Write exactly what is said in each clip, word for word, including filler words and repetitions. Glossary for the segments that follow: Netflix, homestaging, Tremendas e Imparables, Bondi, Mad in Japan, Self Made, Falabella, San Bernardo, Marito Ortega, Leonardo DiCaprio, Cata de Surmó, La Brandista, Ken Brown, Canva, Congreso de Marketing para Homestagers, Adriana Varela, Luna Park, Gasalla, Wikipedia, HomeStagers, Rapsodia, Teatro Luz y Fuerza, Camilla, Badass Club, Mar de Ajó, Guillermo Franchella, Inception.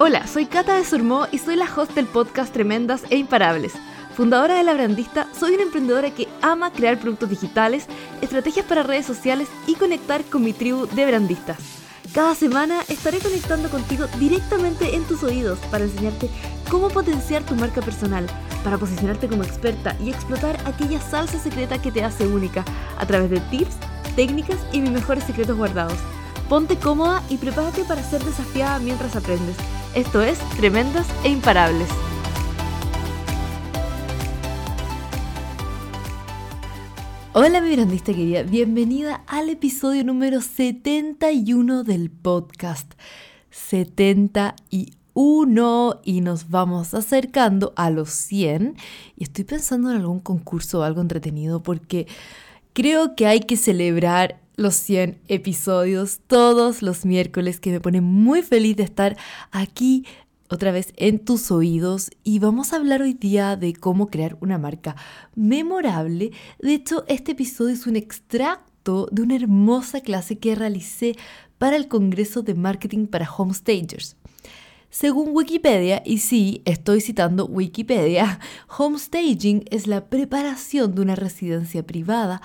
Hola, soy Cata de Surmó y soy la host del podcast Tremendas e Imparables. Fundadora de La Brandista, soy una emprendedora que ama crear productos digitales, estrategias para redes sociales y conectar con mi tribu de brandistas. Cada semana estaré conectando contigo directamente en tus oídos para enseñarte cómo potenciar tu marca personal, para posicionarte como experta y explotar aquella salsa secreta que te hace única a través de tips, técnicas y mis mejores secretos guardados. Ponte cómoda y prepárate para ser desafiada mientras aprendes. Esto es Tremendas e Imparables. Hola mi brandista querida, bienvenida al episodio número setenta y uno del podcast. setenta y uno y nos vamos acercando a los cien. Y estoy pensando en algún concurso o algo entretenido porque creo que hay que celebrar los cien episodios todos los miércoles, que me pone muy feliz de estar aquí otra vez en tus oídos. Y vamos a hablar hoy día de cómo crear una marca memorable. De hecho, este episodio es un extracto de una hermosa clase que realicé para el Congreso de Marketing para Homestagers. Según Wikipedia, y sí, estoy citando Wikipedia, homestaging es la preparación de una residencia privada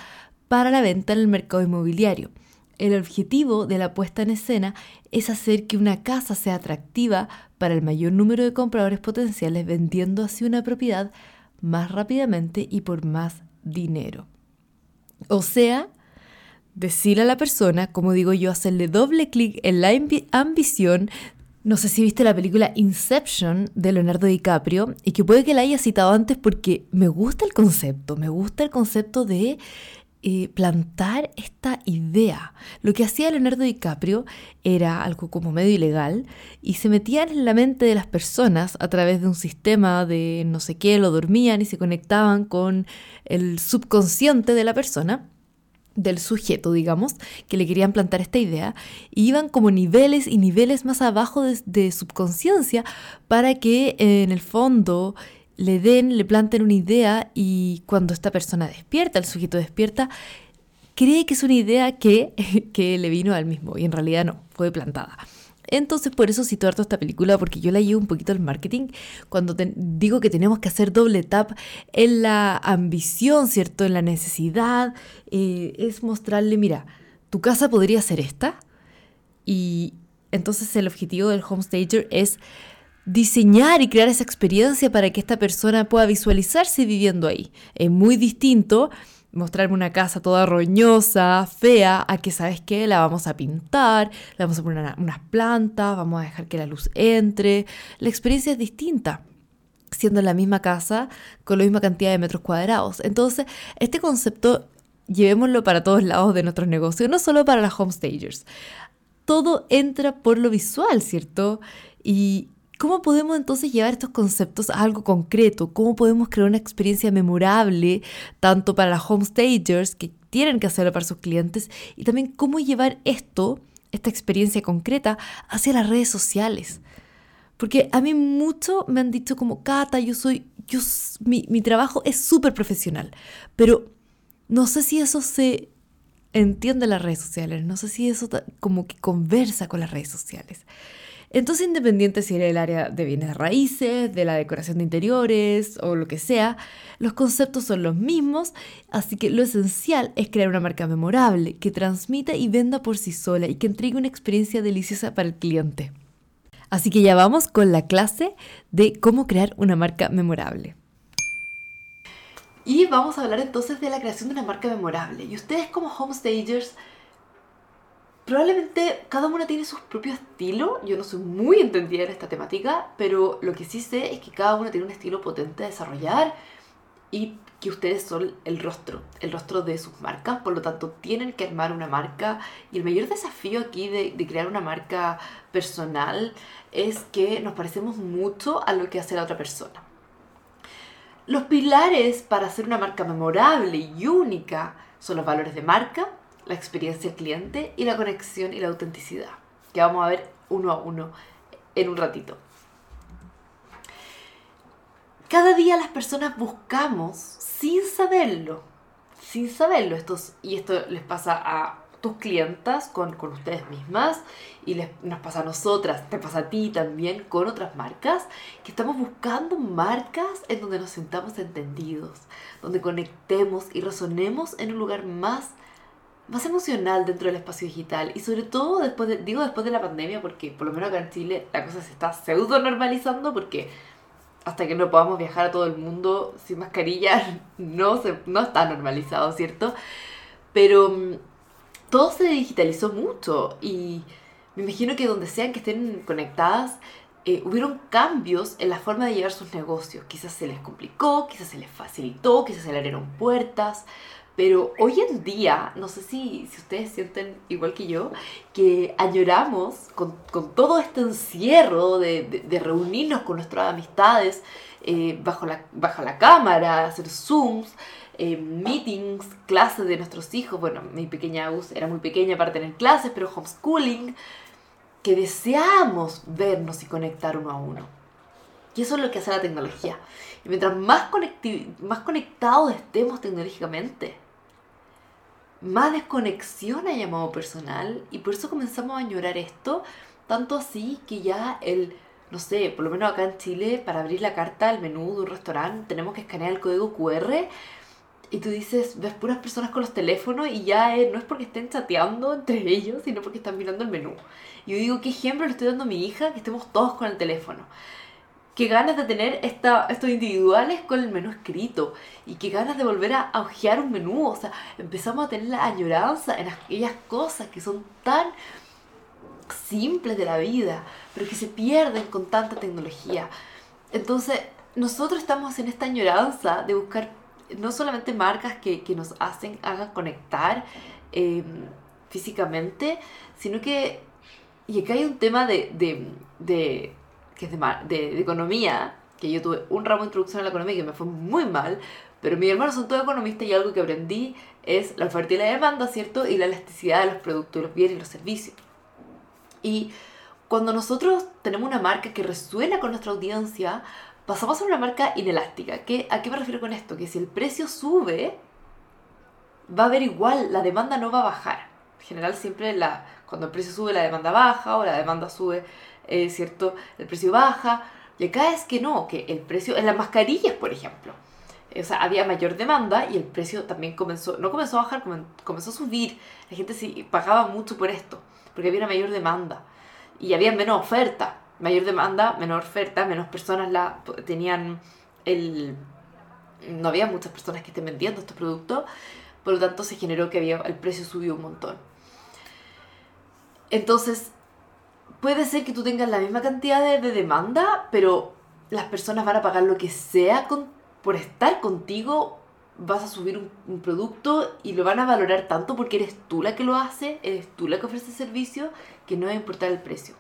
para la venta en el mercado inmobiliario. El objetivo de la puesta en escena es hacer que una casa sea atractiva para el mayor número de compradores potenciales, vendiendo así una propiedad más rápidamente y por más dinero. O sea, decirle a la persona, como digo yo, hacerle doble clic en la ambi- ambición. No sé si viste la película Inception de Leonardo DiCaprio, y que puede que la haya citado antes porque me gusta el concepto, me gusta el concepto de Eh, plantar esta idea. Lo que hacía Leonardo DiCaprio era algo como medio ilegal y se metían en la mente de las personas a través de un sistema de no sé qué, lo dormían y se conectaban con el subconsciente de la persona, del sujeto, digamos, que le querían plantar esta idea, y iban como niveles y niveles más abajo de, de subconsciencia para que eh, en el fondo le den, le planten una idea, y cuando esta persona despierta, el sujeto despierta, cree que es una idea que, que le vino a él mismo y en realidad no, fue plantada. Entonces por eso cito harto esta película, porque yo la llevo un poquito al marketing cuando te digo que tenemos que hacer doble tap en la ambición, ¿cierto? En la necesidad, eh, es mostrarle, mira, tu casa podría ser esta, y entonces el objetivo del homestager es diseñar y crear esa experiencia para que esta persona pueda visualizarse viviendo ahí. Es muy distinto mostrarme una casa toda roñosa, fea, a que, ¿sabes qué? La vamos a pintar, le vamos a poner una, unas plantas, vamos a dejar que la luz entre. La experiencia es distinta, siendo en la misma casa, con la misma cantidad de metros cuadrados. Entonces, este concepto llevémoslo para todos lados de nuestros negocios, no solo para las homestagers. Todo entra por lo visual, ¿cierto? Y ¿cómo podemos entonces llevar estos conceptos a algo concreto? ¿Cómo podemos crear una experiencia memorable tanto para las homestagers que tienen que hacerlo para sus clientes? Y también cómo llevar esto, esta experiencia concreta, hacia las redes sociales. Porque a mí mucho me han dicho como, Cata, yo soy, yo, mi, mi trabajo es súper profesional, pero no sé si eso se entiende en las redes sociales, no sé si eso como que conversa con las redes sociales. Entonces, independiente si eres del área de bienes raíces, de la decoración de interiores o lo que sea, los conceptos son los mismos, así que lo esencial es crear una marca memorable que transmita y venda por sí sola y que entregue una experiencia deliciosa para el cliente. Así que ya vamos con la clase de cómo crear una marca memorable. Y vamos a hablar entonces de la creación de una marca memorable. Y ustedes como homestagers, probablemente cada una tiene su propio estilo. Yo no soy muy entendida en esta temática, pero lo que sí sé es que cada una tiene un estilo potente a desarrollar y que ustedes son el rostro, el rostro de sus marcas, por lo tanto tienen que armar una marca, y el mayor desafío aquí de, de crear una marca personal es que nos parecemos mucho a lo que hace la otra persona. Los pilares para hacer una marca memorable y única son los valores de marca, la experiencia del cliente y la conexión y la autenticidad, que vamos a ver uno a uno en un ratito. Cada día las personas buscamos, sin saberlo, sin saberlo, esto es, y esto les pasa a tus clientas con, con ustedes mismas, y les, nos pasa a nosotras, te pasa a ti también con otras marcas, que estamos buscando marcas en donde nos sintamos entendidos, donde conectemos y razonemos en un lugar más, más emocional dentro del espacio digital, y sobre todo después de, digo después de la pandemia, porque por lo menos acá en Chile la cosa se está pseudo normalizando, porque hasta que no podamos viajar a todo el mundo sin mascarilla, no, se, no está normalizado, ¿cierto? Pero todo se digitalizó mucho, y me imagino que donde sean que estén conectadas, eh, hubieron cambios en la forma de llevar sus negocios. Quizás se les complicó, quizás se les facilitó, quizás se le abrieron puertas, pero hoy en día, no sé si, si ustedes sienten igual que yo, que añoramos con, con todo este encierro de, de, de reunirnos con nuestras amistades eh, bajo, la, bajo la cámara, hacer Zooms, eh, meetings, clases de nuestros hijos. Bueno, mi pequeña Agus era muy pequeña para tener clases, pero homeschooling, que deseamos vernos y conectar uno a uno. Y eso es lo que hace la tecnología. Y mientras más, conecti- más conectados estemos tecnológicamente, más desconexión hay a modo personal, y por eso comenzamos a añorar esto, tanto así que ya el, no sé, por lo menos acá en Chile, para abrir la carta al menú de un restaurante tenemos que escanear el código cu erre, y tú dices, ves puras personas con los teléfonos, y ya eh, no es porque estén chateando entre ellos, sino porque están mirando el menú. Y yo digo, ¿qué ejemplo le estoy dando a mi hija? Que estemos todos con el teléfono. Qué ganas de tener esta, estos individuales con el menú escrito, y qué ganas de volver a, a hojear un menú. O sea, empezamos a tener la añoranza en aquellas cosas que son tan simples de la vida, pero que se pierden con tanta tecnología. Entonces, nosotros estamos en esta añoranza de buscar no solamente marcas que, que nos hacen, hagan conectar eh, físicamente, sino que, y acá hay un tema de... de, de que es de, de, de economía, que yo tuve un ramo de introducción a la economía que me fue muy mal, pero mis hermanos son todos economistas, y algo que aprendí es la oferta y la demanda, ¿cierto? Y la elasticidad de los productos, los bienes y los servicios. Y cuando nosotros tenemos una marca que resuena con nuestra audiencia, pasamos a una marca inelástica. ¿Qué, ¿A qué me refiero con esto? Que si el precio sube, va a haber igual, la demanda no va a bajar. En general siempre la, cuando el precio sube la demanda baja, o la demanda sube... Eh, ¿cierto? El precio baja. Y acá es que no, que el precio en las mascarillas, por ejemplo, eh, o sea, había mayor demanda y el precio también comenzó, no comenzó a bajar, comenzó a subir. La gente sí pagaba mucho por esto, porque había una mayor demanda y había menos oferta. Mayor demanda, menor oferta, menos personas la tenían, el no había muchas personas que estén vendiendo estos productos, por lo tanto se generó que había, el precio subió un montón. Entonces puede ser que tú tengas la misma cantidad de, de demanda, pero las personas van a pagar lo que sea con, por estar contigo. Vas a subir un, un producto y lo van a valorar tanto porque eres tú la que lo hace, eres tú la que ofrece el servicio, que no va a importar el precio.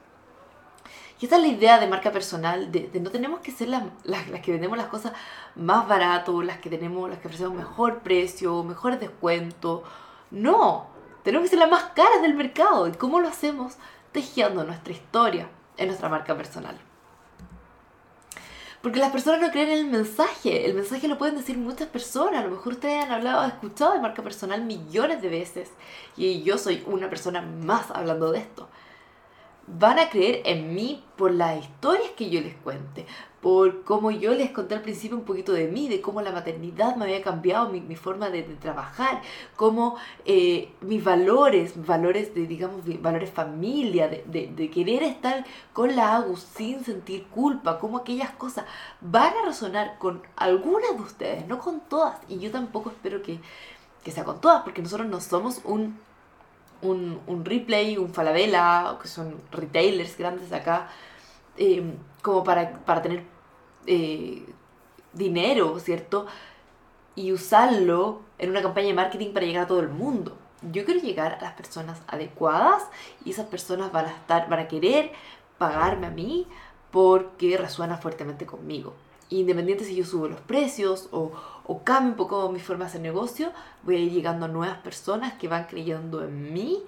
Y esa es la idea de marca personal, de, de no tenemos que ser las, las, las que vendemos las cosas más barato, las que tenemos, las que ofrecemos mejor precio, mejores descuentos. No, tenemos que ser las más caras del mercado. ¿Y cómo lo hacemos? Tejiendo nuestra historia en nuestra marca personal. Porque las personas no creen en el mensaje. El mensaje lo pueden decir muchas personas. A lo mejor ustedes han hablado, escuchado de marca personal millones de veces. Y yo soy una persona más hablando de esto. Van a creer en mí por las historias que yo les cuente. Por cómo yo les conté al principio un poquito de mí. De cómo la maternidad me había cambiado mi, mi forma de, de trabajar. Cómo eh, mis valores, valores de, digamos, valores familia. De, de, de querer estar con la Agus sin sentir culpa. Cómo aquellas cosas van a resonar con algunas de ustedes. No con todas. Y yo tampoco espero que, que sea con todas. Porque nosotros no somos un... Un, un Replay, un Falabella, que son retailers grandes acá, eh, como para, para tener eh, dinero, ¿cierto? y usarlo en una campaña de marketing para llegar a todo el mundo. Yo quiero llegar a las personas adecuadas y esas personas van a estar, van a querer pagarme a mí porque resuena fuertemente conmigo. Independiente si yo subo los precios o, o cambio un poco mis formas de negocio, voy a ir llegando a nuevas personas que van creyendo en mí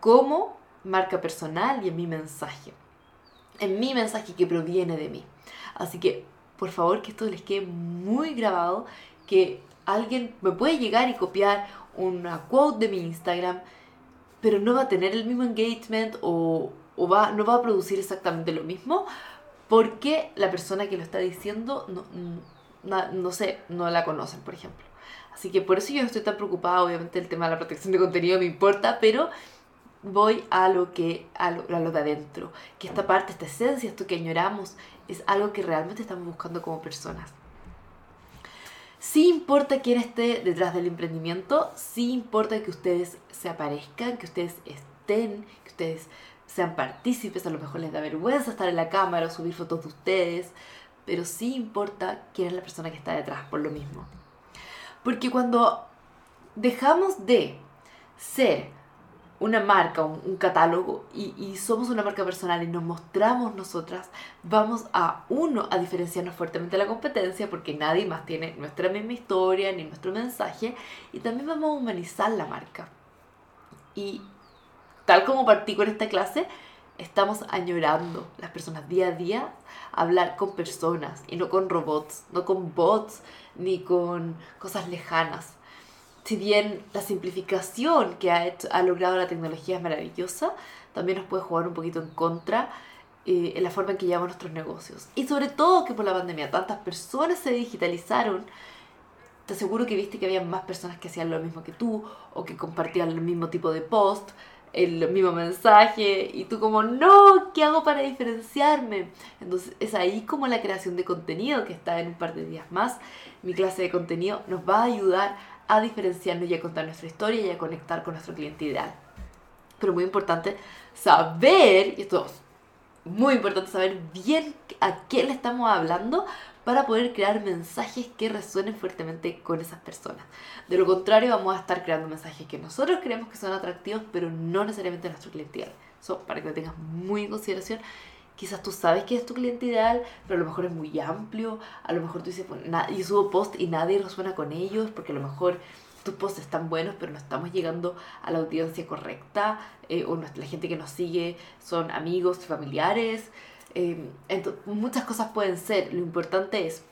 como marca personal y en mi mensaje. En mi mensaje que proviene de mí. Así que, por favor, que esto les quede muy grabado, que alguien me puede llegar y copiar una quote de mi Instagram, pero no va a tener el mismo engagement o, o va, no va a producir exactamente lo mismo porque la persona que lo está diciendo no, no, no sé, no la conocen, por ejemplo. Así que por eso yo no estoy tan preocupada. Obviamente el tema de la protección de contenido me importa, pero voy a lo que a lo, a lo de adentro, que esta parte, esta esencia, esto que añoramos es algo que realmente estamos buscando como personas. Sí importa quién esté detrás del emprendimiento, sí importa que ustedes se aparezcan, que ustedes estén, que ustedes sean partícipes. A lo mejor les da vergüenza estar en la cámara o subir fotos de ustedes, pero sí importa quién es la persona que está detrás por lo mismo. Porque cuando dejamos de ser una marca, un, un catálogo y, y somos una marca personal y nos mostramos nosotras, vamos a uno a diferenciarnos fuertemente de la competencia porque nadie más tiene nuestra misma historia ni nuestro mensaje, y también vamos a humanizar la marca. Y tal como partí con esta clase, estamos añorando las personas día a día, hablar con personas y no con robots, no con bots ni con cosas lejanas. Si bien la simplificación que ha, hecho, ha logrado la tecnología es maravillosa, también nos puede jugar un poquito en contra eh, en la forma en que llevamos nuestros negocios. Y sobre todo que por la pandemia tantas personas se digitalizaron, te aseguro que viste que había más personas que hacían lo mismo que tú o que compartían el mismo tipo de post, el mismo mensaje, y tú como, no, ¿qué hago para diferenciarme? Entonces es ahí como la creación de contenido, que está en un par de días más, mi clase de contenido, nos va a ayudar a diferenciarnos y a contar nuestra historia y a conectar con nuestro cliente ideal. Pero muy importante saber, y esto es muy importante, saber bien a quién le estamos hablando para poder crear mensajes que resuenen fuertemente con esas personas. De lo contrario, vamos a estar creando mensajes que nosotros creemos que son atractivos, pero no necesariamente a nuestro cliente ideal. Eso para que lo tengas muy en consideración. Quizás tú sabes que es tu cliente ideal, pero a lo mejor es muy amplio. A lo mejor tú dices, bueno, na- yo subo post y nadie resuena con ellos, porque a lo mejor tus posts están buenos, pero no estamos llegando a la audiencia correcta, eh, o nuestra, la gente que nos sigue son amigos, familiares. Eh, entonces, muchas cosas pueden ser. Lo importante es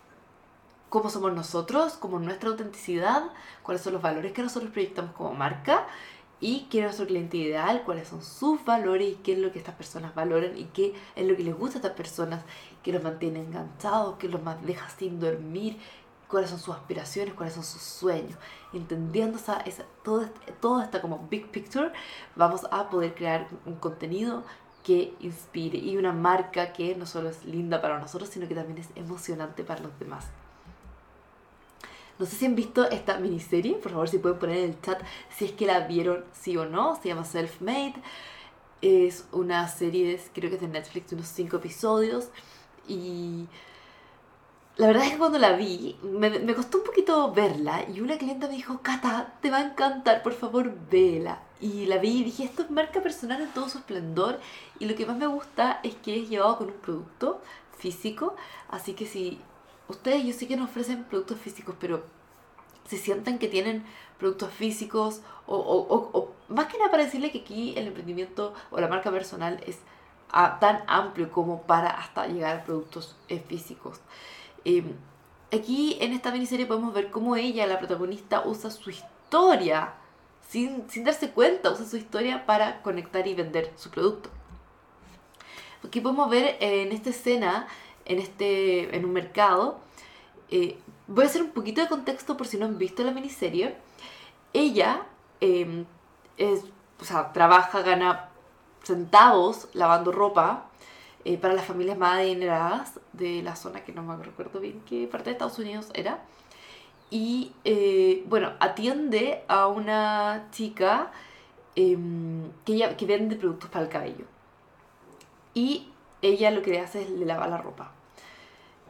cómo somos nosotros, cómo nuestra autenticidad, cuáles son los valores que nosotros proyectamos como marca, y quién es nuestro cliente ideal, cuáles son sus valores y qué es lo que estas personas valoran y qué es lo que les gusta a estas personas, que los mantiene enganchados, que los deja sin dormir, cuáles son sus aspiraciones, cuáles son sus sueños. Entendiendo esa, esa, toda, toda esta como big picture, vamos a poder crear un contenido que inspire y una marca que no solo es linda para nosotros, sino que también es emocionante para los demás. No sé si han visto esta miniserie, por favor si pueden poner en el chat si es que la vieron sí o no. Se llama Self Made, es una serie, creo que es de Netflix, de unos cinco episodios, y la verdad es que cuando la vi, me, me costó un poquito verla, y una clienta me dijo, Cata, te va a encantar, por favor vela. Y la vi y dije, esto es marca personal en todo su esplendor, y lo que más me gusta es que es llevado con un producto físico, así que si... Ustedes, yo sé que nos ofrecen productos físicos, pero si sientan que tienen productos físicos, o, o, o, o más que nada para decirle que aquí el emprendimiento o la marca personal es a, tan amplio como para hasta llegar a productos eh, físicos. Eh, aquí en esta miniserie podemos ver cómo ella, la protagonista, usa su historia, sin, sin darse cuenta, usa su historia para conectar y vender su producto. Aquí podemos ver eh, en esta escena... En, este, en un mercado, eh, voy a hacer un poquito de contexto por si no han visto la miniserie. Ella eh, es, o sea, trabaja, gana centavos lavando ropa eh, para las familias más adineradas de la zona, que no me recuerdo bien qué parte de Estados Unidos era, y eh, bueno, atiende a una chica eh, que, ella, que vende productos para el cabello, y ella lo que hace es le lava la ropa.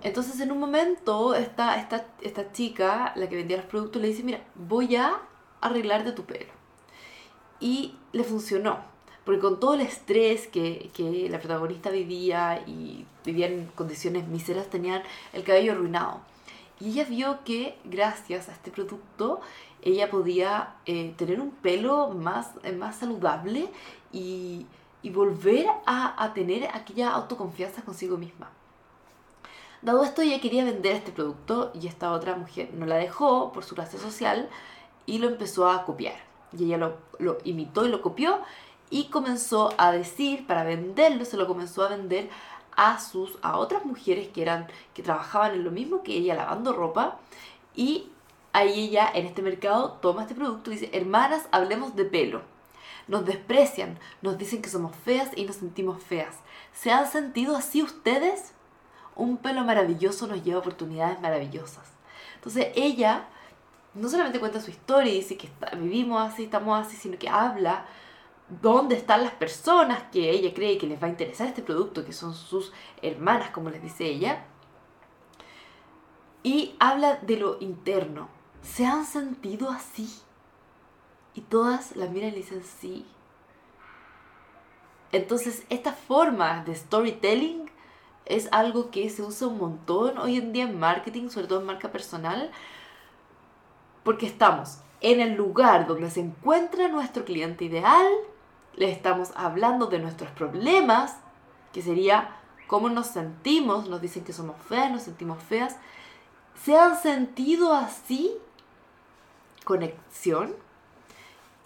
Entonces en un momento esta, esta, esta chica, la que vendía los productos, le dice, mira, voy a arreglarte tu pelo. Y le funcionó, porque con todo el estrés que, que la protagonista vivía y vivía en condiciones míseras, tenían el cabello arruinado. Y ella vio que gracias a este producto ella podía eh, tener un pelo más, más saludable y, y volver a, a tener aquella autoconfianza consigo misma. Dado esto, ella quería vender este producto y esta otra mujer no la dejó por su clase social y lo empezó a copiar. Y ella lo, lo imitó y lo copió y comenzó a decir, para venderlo, se lo comenzó a vender a, sus, a otras mujeres que, eran, que trabajaban en lo mismo que ella, lavando ropa. Y ahí ella, en este mercado, toma este producto y dice, hermanas, hablemos de pelo. Nos desprecian, nos dicen que somos feas y nos sentimos feas. ¿Se han sentido así ustedes? Un pelo maravilloso nos lleva a oportunidades maravillosas. Entonces ella no solamente cuenta su historia y dice que está, vivimos así, estamos así, sino que habla dónde están las personas que ella cree que les va a interesar este producto, que son sus hermanas, como les dice ella. Y habla de lo interno. ¿Se han sentido así? Y todas la miran y le dicen sí. Entonces esta forma de storytelling es algo que se usa un montón hoy en día en marketing, sobre todo en marca personal, porque estamos en el lugar donde se encuentra nuestro cliente ideal, le estamos hablando de nuestros problemas, que sería cómo nos sentimos, nos dicen que somos feas, nos sentimos feas. ¿Se han sentido así? Conexión.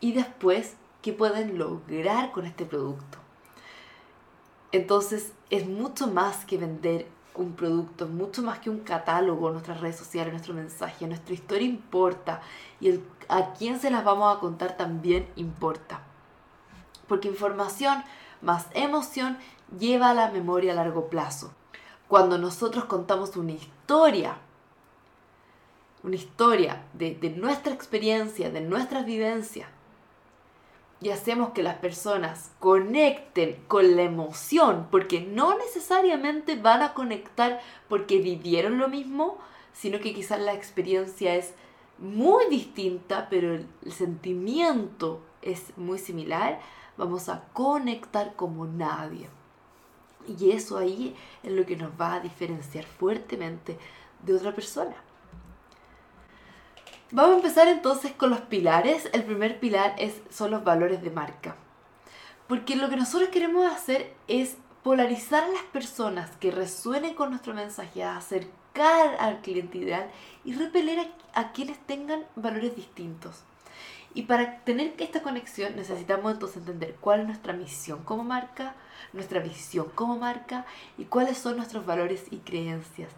Y después, ¿qué pueden lograr con este producto? Entonces, es mucho más que vender un producto, es mucho más que un catálogo, nuestras redes sociales, nuestro mensaje, nuestra historia importa. Y el, a quién se las vamos a contar también importa. Porque información más emoción lleva a la memoria a largo plazo. Cuando nosotros contamos una historia, una historia de, de nuestra experiencia, de nuestras vivencias, y hacemos que las personas conecten con la emoción, porque no necesariamente van a conectar porque vivieron lo mismo, sino que quizás la experiencia es muy distinta, pero el, el sentimiento es muy similar. Vamos a conectar como nadie. Y eso ahí es lo que nos va a diferenciar fuertemente de otra persona. Vamos a empezar entonces con los pilares. El primer pilar es, son los valores de marca. Porque lo que nosotros queremos hacer es polarizar a las personas que resuenen con nuestro mensaje, acercar al cliente ideal y repeler a, a quienes tengan valores distintos. Y para tener esta conexión necesitamos entonces entender cuál es nuestra misión como marca, nuestra visión como marca y cuáles son nuestros valores y creencias.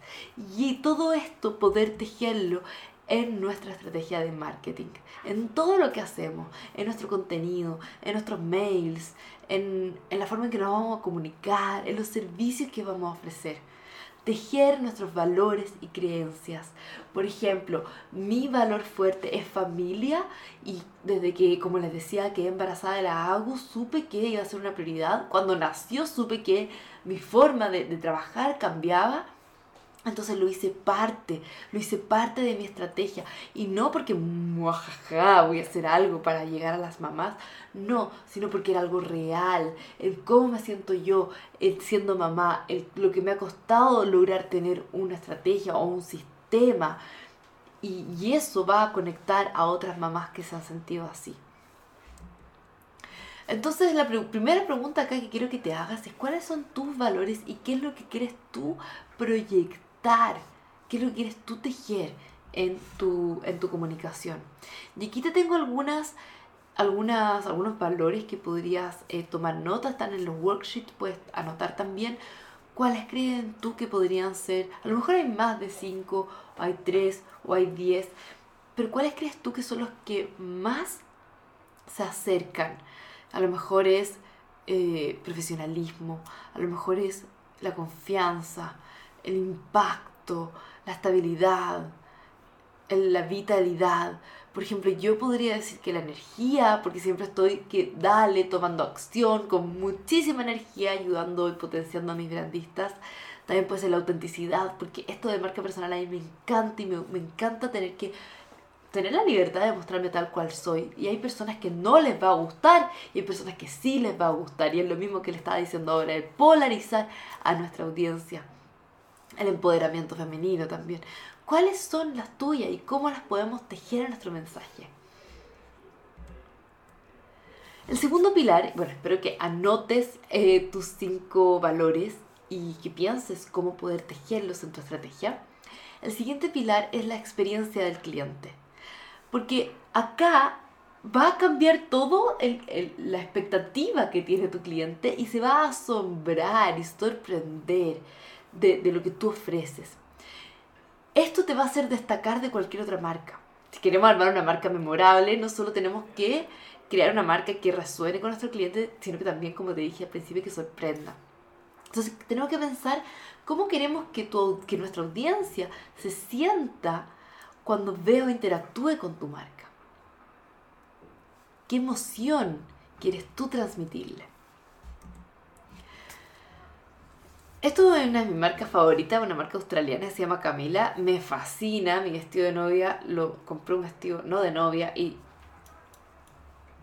Y todo esto poder tejerlo en nuestra estrategia de marketing, en todo lo que hacemos, en nuestro contenido, en nuestros mails, en, en la forma en que nos vamos a comunicar, en los servicios que vamos a ofrecer. Tejer nuestros valores y creencias. Por ejemplo, mi valor fuerte es familia y desde que, como les decía, quedé embarazada de la Agu, supe que iba a ser una prioridad. Cuando nació supe que mi forma de, de trabajar cambiaba. Entonces lo hice parte, lo hice parte de mi estrategia. Y no porque muajaja, voy a hacer algo para llegar a las mamás. No, sino porque era algo real. El cómo me siento yo el siendo mamá, el, lo que me ha costado lograr tener una estrategia o un sistema. Y, y eso va a conectar a otras mamás que se han sentido así. Entonces la pre- primera pregunta acá que quiero que te hagas es ¿cuáles son tus valores y qué es lo que quieres tú proyectar? ¿Qué es lo que quieres tú tejer en tu, en tu comunicación? Y aquí te tengo algunas, algunas, algunos valores que podrías eh, tomar nota. Están en los worksheets, puedes anotar también cuáles creen tú que podrían ser. A lo mejor hay más de cinco, hay tres o hay diez, pero ¿cuáles crees tú que son los que más se acercan? A lo mejor es eh, profesionalismo, a lo mejor es la confianza, el impacto, la estabilidad, la vitalidad. Por ejemplo, yo podría decir que la energía, porque siempre estoy que dale, tomando acción, con muchísima energía, ayudando y potenciando a mis brandistas. También puede ser la autenticidad, porque esto de marca personal a mí me encanta y me, me encanta tener que tener la libertad de mostrarme tal cual soy. Y hay personas que no les va a gustar y hay personas que sí les va a gustar. Y es lo mismo que le estaba diciendo ahora, el polarizar a nuestra audiencia. El empoderamiento femenino también. ¿Cuáles son las tuyas y cómo las podemos tejer a nuestro mensaje? El segundo pilar, bueno, espero que anotes eh, tus cinco valores y que pienses cómo poder tejerlos en tu estrategia. El siguiente pilar es la experiencia del cliente. Porque acá va a cambiar todo el, el, la expectativa que tiene tu cliente y se va a asombrar y sorprender de, de lo que tú ofreces. Esto te va a hacer destacar de cualquier otra marca. Si queremos armar una marca memorable, no solo tenemos que crear una marca que resuene con nuestro cliente, sino que también, como te dije al principio, que sorprenda. Entonces tenemos que pensar cómo queremos que, tu, que nuestra audiencia se sienta cuando veo interactúe con tu marca. ¿Qué emoción quieres tú transmitirle? Esto es una de mis marcas favoritas, una marca australiana, se llama Camilla. Me fascina, mi vestido de novia, lo compré un vestido no de novia y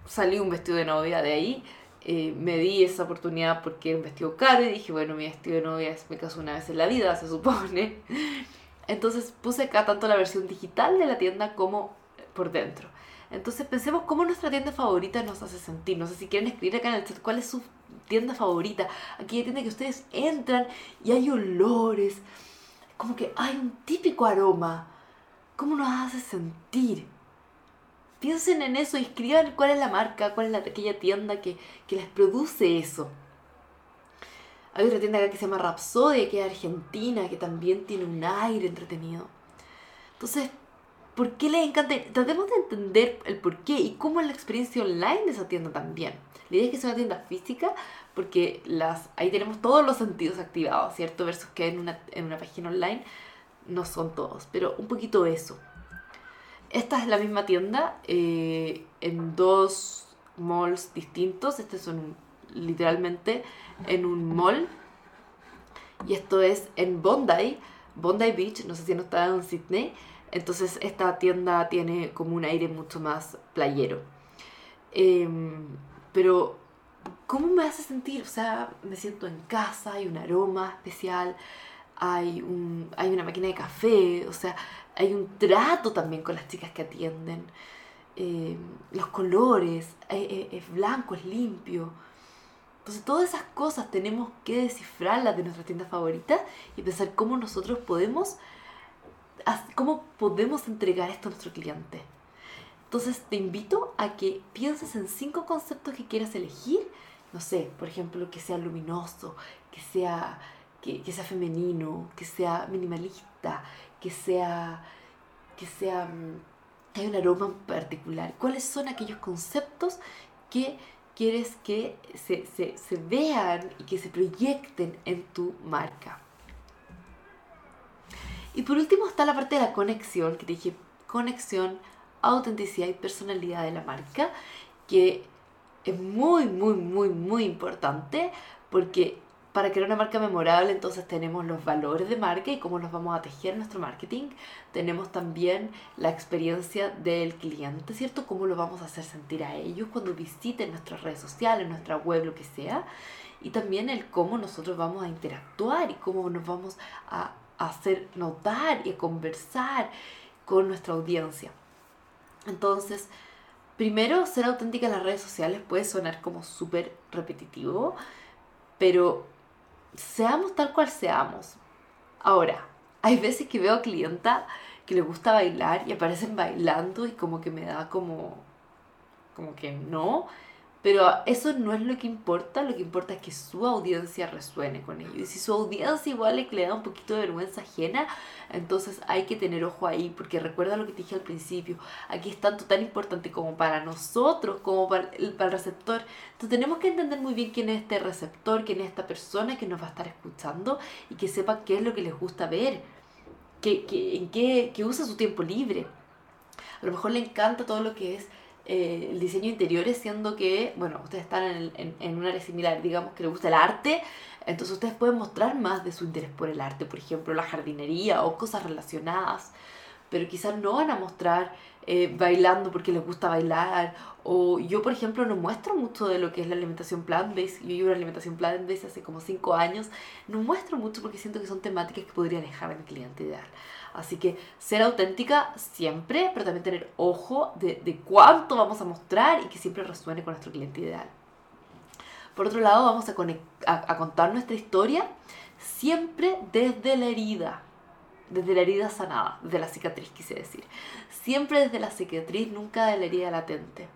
salí un vestido de novia de ahí. Eh, me di esa oportunidad porque era un vestido caro y dije, bueno, mi vestido de novia me caso una vez en la vida, se supone. Entonces puse acá tanto la versión digital de la tienda como por dentro. Entonces pensemos cómo nuestra tienda favorita nos hace sentir. No sé si quieren escribir acá en el chat cuál es su tienda favorita. Aquella tienda que ustedes entran y hay olores, como que hay un típico aroma. ¿Cómo nos hace sentir? Piensen en eso y escriban cuál es la marca, cuál es la, aquella tienda que, que les produce eso. Hay otra tienda acá que se llama Rapsodia, que es argentina, que también tiene un aire entretenido. Entonces, ¿por qué les encanta? Tratemos de entender el por qué y cómo es la experiencia online de esa tienda también. La idea es que sea una tienda física, porque las, ahí tenemos todos los sentidos activados, ¿cierto? Versus que en una, en una página online no son todos, pero un poquito eso. Esta es la misma tienda eh, en dos malls distintos. Este son literalmente en un mall. Y esto es en Bondi, Bondi Beach, no sé si no está en Sydney. Entonces esta tienda tiene como un aire mucho más playero. Eh, pero, ¿cómo me hace sentir? O sea, me siento en casa, hay un aroma especial. Hay, un, hay una máquina de café, o sea, hay un trato también con las chicas que atienden. Eh, los colores, eh, eh, es blanco, es limpio. Entonces todas esas cosas tenemos que descifrarlas de nuestra tienda favorita y pensar cómo nosotros podemos, cómo podemos entregar esto a nuestro cliente. Entonces te invito a que pienses en cinco conceptos que quieras elegir. No sé, por ejemplo, que sea luminoso, que sea... Que, que sea femenino, que sea minimalista, que sea, que sea, que haya un aroma en particular. ¿Cuáles son aquellos conceptos que quieres que se, se, se vean y que se proyecten en tu marca? Y por último está la parte de la conexión, que te dije, conexión, autenticidad y personalidad de la marca, que es muy, muy, muy, muy importante porque... Para crear una marca memorable, entonces tenemos los valores de marca y cómo los vamos a tejer en nuestro marketing. Tenemos también la experiencia del cliente, ¿cierto? Cómo lo vamos a hacer sentir a ellos cuando visiten nuestras redes sociales, nuestra web, lo que sea. Y también el cómo nosotros vamos a interactuar y cómo nos vamos a hacer notar y a conversar con nuestra audiencia. Entonces, primero, ser auténtica en las redes sociales puede sonar como súper repetitivo, pero... Seamos tal cual seamos. Ahora, hay veces que veo clientas que les gusta bailar y aparecen bailando y como que me da como, como que no. Pero eso no es lo que importa. Lo que importa es que su audiencia resuene con ellos. Y si su audiencia igual es que le da un poquito de vergüenza ajena, entonces hay que tener ojo ahí. Porque recuerda lo que te dije al principio. Aquí es tanto tan importante como para nosotros, como para el, para el receptor. Entonces tenemos que entender muy bien quién es este receptor, quién es esta persona que nos va a estar escuchando y que sepa qué es lo que les gusta ver, que, que, en qué, que usa su tiempo libre. A lo mejor le encanta todo lo que es eh, el diseño de interiores, siendo que, bueno, ustedes están en, en, en un área similar, digamos que les gusta el arte, entonces ustedes pueden mostrar más de su interés por el arte, por ejemplo, la jardinería o cosas relacionadas, pero quizás no van a mostrar eh, bailando porque les gusta bailar, o yo, por ejemplo, no muestro mucho de lo que es la alimentación plant-based. Yo llevo una alimentación plant-based hace como cinco años, no muestro mucho porque siento que son temáticas que podría alejar a mi cliente ideal. Así que ser auténtica siempre, pero también tener ojo de, de cuánto vamos a mostrar y que siempre resuene con nuestro cliente ideal. Por otro lado, vamos a, conect- a, a contar nuestra historia siempre desde la herida. Desde la herida sanada, desde la cicatriz quise decir. Siempre desde la cicatriz, nunca de la herida latente.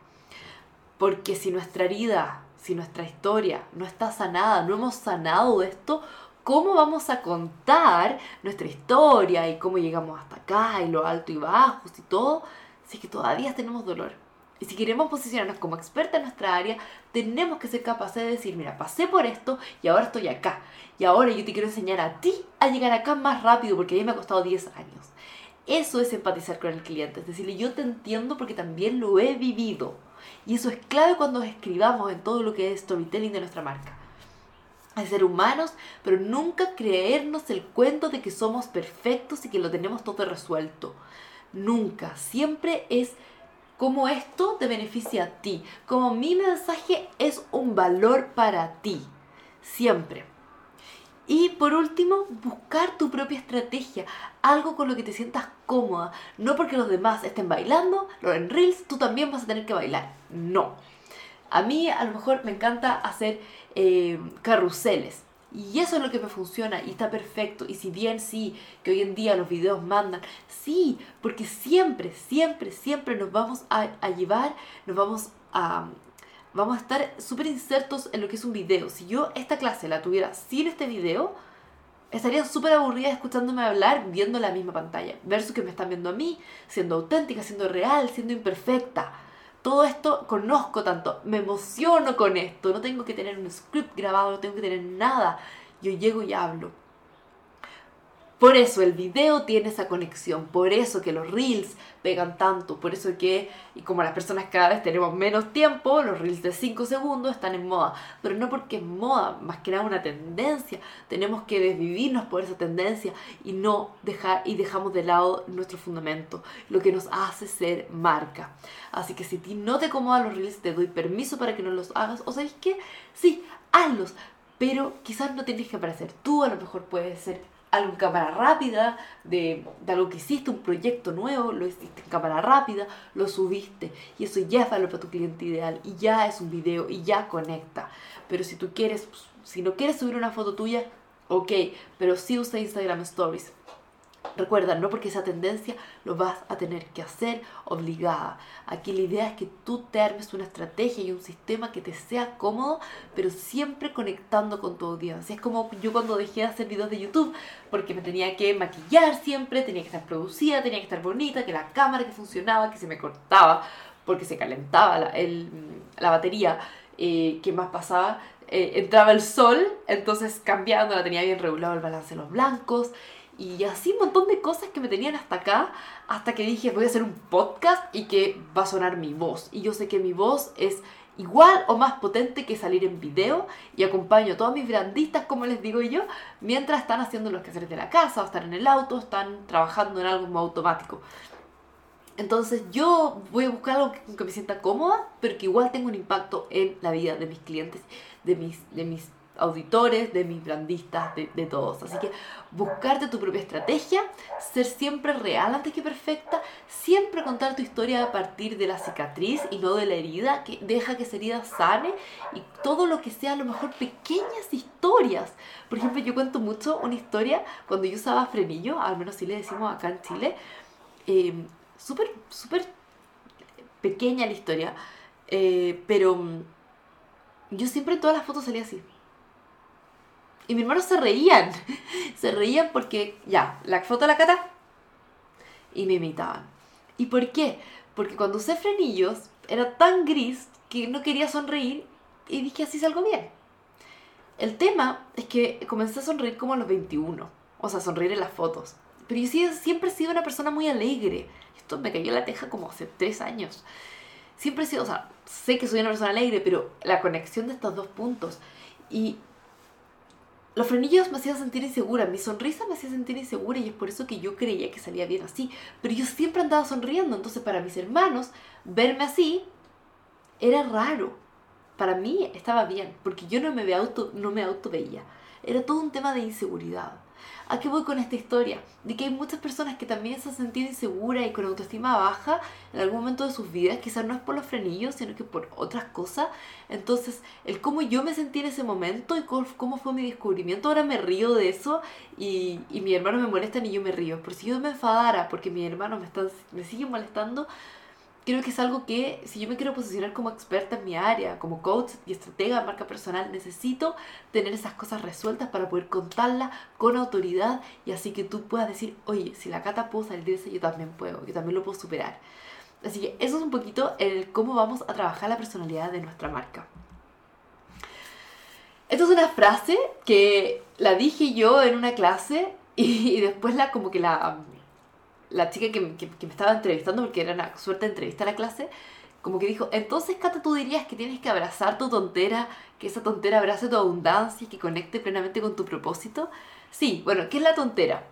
Porque si nuestra herida, si nuestra historia no está sanada, no hemos sanado de esto, ¿cómo vamos a contar nuestra historia y cómo llegamos hasta acá y lo alto y bajo y todo? Si es que todavía tenemos dolor. Y si queremos posicionarnos como experta en nuestra área, tenemos que ser capaces de decir, mira, pasé por esto y ahora estoy acá. Y ahora yo te quiero enseñar a ti a llegar acá más rápido porque a mí me ha costado diez años. Eso es empatizar con el cliente. Es decirle, yo te entiendo porque también lo he vivido. Y eso es clave cuando escribamos en todo lo que es storytelling de nuestra marca. Es ser humanos, pero nunca creernos el cuento de que somos perfectos y que lo tenemos todo resuelto. Nunca. Siempre es cómo esto te beneficia a ti, cómo mi mensaje es un valor para ti, siempre. Y por último, buscar tu propia estrategia, algo con lo que te sientas cómoda, no porque los demás estén bailando, los en Reels, tú también vas a tener que bailar, no. A mí a lo mejor me encanta hacer eh, carruseles. Y eso es lo que me funciona y está perfecto. Y si bien sí, que hoy en día los videos mandan, sí, porque siempre, siempre, siempre nos vamos a, a llevar, nos vamos a, vamos a estar súper insertos en lo que es un video. Si yo esta clase la tuviera sin este video, estaría súper aburrida escuchándome hablar viendo la misma pantalla. Versus que me están viendo a mí, siendo auténtica, siendo real, siendo imperfecta. Todo esto conozco tanto, me emociono con esto, no tengo que tener un script grabado, no tengo que tener nada. Yo llego y hablo. Por eso el video tiene esa conexión, por eso que los Reels pegan tanto, por eso que, y como las personas cada vez tenemos menos tiempo, los Reels de cinco segundos están en moda. Pero no porque es moda, más que nada una tendencia. Tenemos que desvivirnos por esa tendencia y no dejar, y dejamos de lado nuestro fundamento, lo que nos hace ser marca. Así que si ti no te acomodan los Reels, te doy permiso para que no los hagas. ¿O sabéis qué? Sí, hazlos, pero quizás no tienes que aparecer tú, a lo mejor puedes ser algo en cámara rápida, de, de algo que hiciste, un proyecto nuevo, lo hiciste en cámara rápida, lo subiste. Y eso ya es valor para tu cliente ideal, y ya es un video, y ya conecta. Pero si tú quieres, si no quieres subir una foto tuya, ok, pero sí usa Instagram Stories. Recuerda, no porque esa tendencia lo vas a tener que hacer obligada. Aquí la idea es que tú te armes una estrategia y un sistema que te sea cómodo, pero siempre conectando con tu audiencia. Es como yo cuando dejé de hacer videos de YouTube, porque me tenía que maquillar siempre, tenía que estar producida, tenía que estar bonita, que la cámara que funcionaba, que se me cortaba porque se calentaba la, el, la batería. Eh, ¿Qué más pasaba? Eh, entraba el sol, entonces cambiando, la tenía bien regulado el balance de los blancos. Y así un montón de cosas que me tenían hasta acá, hasta que dije voy a hacer un podcast y que va a sonar mi voz. Y yo sé que mi voz es igual o más potente que salir en video, y acompaño a todos mis brandistas, como les digo yo, mientras están haciendo los quehaceres de la casa, o están en el auto, o están trabajando en algo más automático. Entonces yo voy a buscar algo que, que me sienta cómoda, pero que igual tenga un impacto en la vida de mis clientes, de mis de mis auditores, de mis brandistas, de, de todos. Así que buscarte tu propia estrategia, ser siempre real antes que perfecta, siempre contar tu historia a partir de la cicatriz y no de la herida, que deja que esa herida sane, y todo lo que sea, a lo mejor pequeñas historias. Por ejemplo, yo cuento mucho una historia cuando yo usaba frenillo, al menos si le decimos acá en Chile, eh, súper, súper pequeña la historia, eh, pero yo siempre en todas las fotos salía así. Y mis hermanos se reían, se reían porque ya, la foto de la Cata, y me imitaban. ¿Y por qué? Porque cuando usé frenillos era tan gris que no quería sonreír y dije así salgo bien. El tema es que comencé a sonreír como a los veintiuno, o sea, sonreír en las fotos. Pero yo siempre he sido una persona muy alegre, esto me cayó en la teja como hace tres años. siempre he sido, o sea, sé que soy una persona alegre, pero la conexión de estos dos puntos y los frenillos me hacían sentir insegura, mi sonrisa me hacía sentir insegura y es por eso que yo creía que salía bien así, pero yo siempre andaba sonriendo, entonces para mis hermanos verme así era raro, para mí estaba bien, porque yo no me veía auto, no me auto veía, era todo un tema de inseguridad. ¿A qué voy con esta historia? De que hay muchas personas que también se han sentido inseguras y con autoestima baja en algún momento de sus vidas, quizás no es por los frenillos, sino que por otras cosas. Entonces, el cómo yo me sentí en ese momento y cómo fue mi descubrimiento, ahora me río de eso y, y mis hermanos me molestan y yo me río. Pero si yo me enfadara porque mis hermanos me, están, me siguen molestando, creo que es algo que, si yo me quiero posicionar como experta en mi área, como coach y estratega de marca personal, necesito tener esas cosas resueltas para poder contarlas con autoridad y así que tú puedas decir, oye, si la Cata pudo salir de eso, yo también puedo, yo también lo puedo superar. Así que eso es un poquito el cómo vamos a trabajar la personalidad de nuestra marca. Esta es una frase que la dije yo en una clase y, y después la como que la... la chica que, que, que me estaba entrevistando, porque era una suerte de entrevista a la clase, como que dijo, entonces Cata, tú dirías que tienes que abrazar tu tontera, que esa tontera abrace tu abundancia y que conecte plenamente con tu propósito. Sí, bueno, ¿qué es la tontera?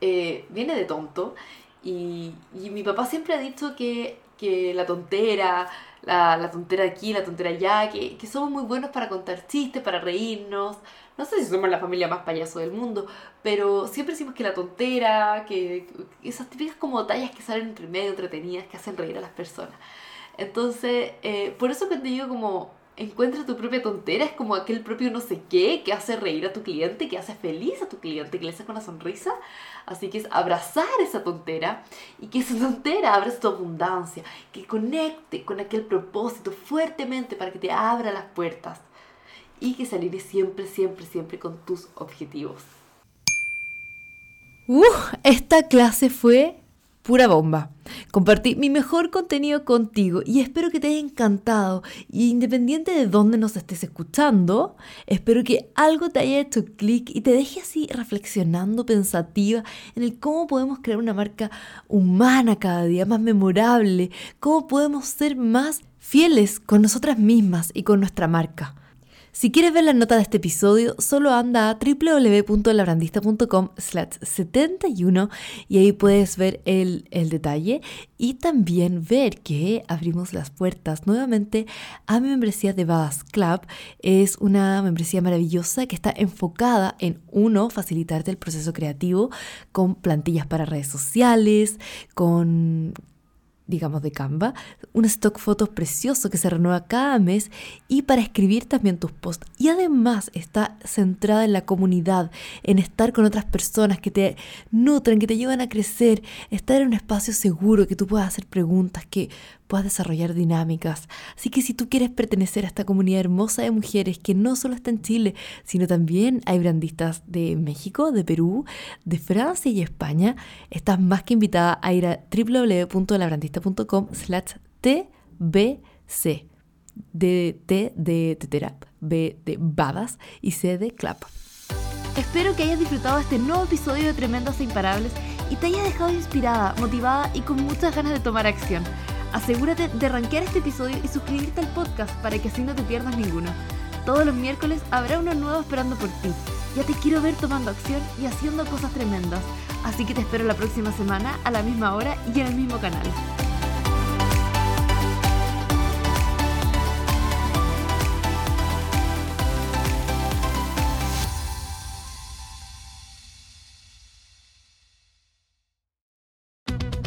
Eh, viene de tonto y, y mi papá siempre ha dicho que, que la tontera, la, la tontera aquí, la tontera allá, que, que somos muy buenos para contar chistes, para reírnos. No sé si somos la familia más payaso del mundo, pero siempre decimos que la tontera, que esas típicas como tallas que salen entre medio, entretenidas, que hacen reír a las personas. Entonces, eh, por eso cuando digo como, encuentra tu propia tontera, es como aquel propio no sé qué, que hace reír a tu cliente, que hace feliz a tu cliente, que le saca una sonrisa. Así que es abrazar esa tontera y que esa tontera abra tu abundancia, que conecte con aquel propósito fuertemente para que te abra las puertas. Y que se alinee siempre, siempre, siempre con tus objetivos. Uh, esta clase fue pura bomba. Compartí mi mejor contenido contigo y espero que te haya encantado. Y independiente de dónde nos estés escuchando, espero que algo te haya hecho clic y te deje así reflexionando, pensativa, en el cómo podemos crear una marca humana cada día, más memorable, cómo podemos ser más fieles con nosotras mismas y con nuestra marca. Si quieres ver la nota de este episodio, solo anda a doble u doble u doble u punto la brandista punto com slash setenta y uno y ahí puedes ver el, el detalle y también ver que abrimos las puertas nuevamente a mi membresía de Badass Club. Es una membresía maravillosa que está enfocada en, uno, facilitarte el proceso creativo con plantillas para redes sociales, con... digamos de Canva, un stock fotos precioso que se renueva cada mes y para escribir también tus posts. Y además está centrada en la comunidad, en estar con otras personas que te nutren, que te llevan a crecer, estar en un espacio seguro, que tú puedas hacer preguntas, que puedas desarrollar dinámicas. Así que si tú quieres pertenecer a esta comunidad hermosa de mujeres que no solo está en Chile, sino también hay brandistas de México, de Perú, de Francia y España, estás más que invitada a ir a doble u doble u doble u punto la brandista punto com slash t b c de T de Teterap, B de Badas y C de Club. Espero que hayas disfrutado este nuevo episodio de Tremendas e Imparables y te haya dejado inspirada, motivada y con muchas ganas de tomar acción. Asegúrate de rankear este episodio y suscribirte al podcast para que así no te pierdas ninguno. Todos los miércoles habrá uno nuevo esperando por ti. Ya te quiero ver tomando acción y haciendo cosas tremendas. Así que te espero la próxima semana a la misma hora y en el mismo canal.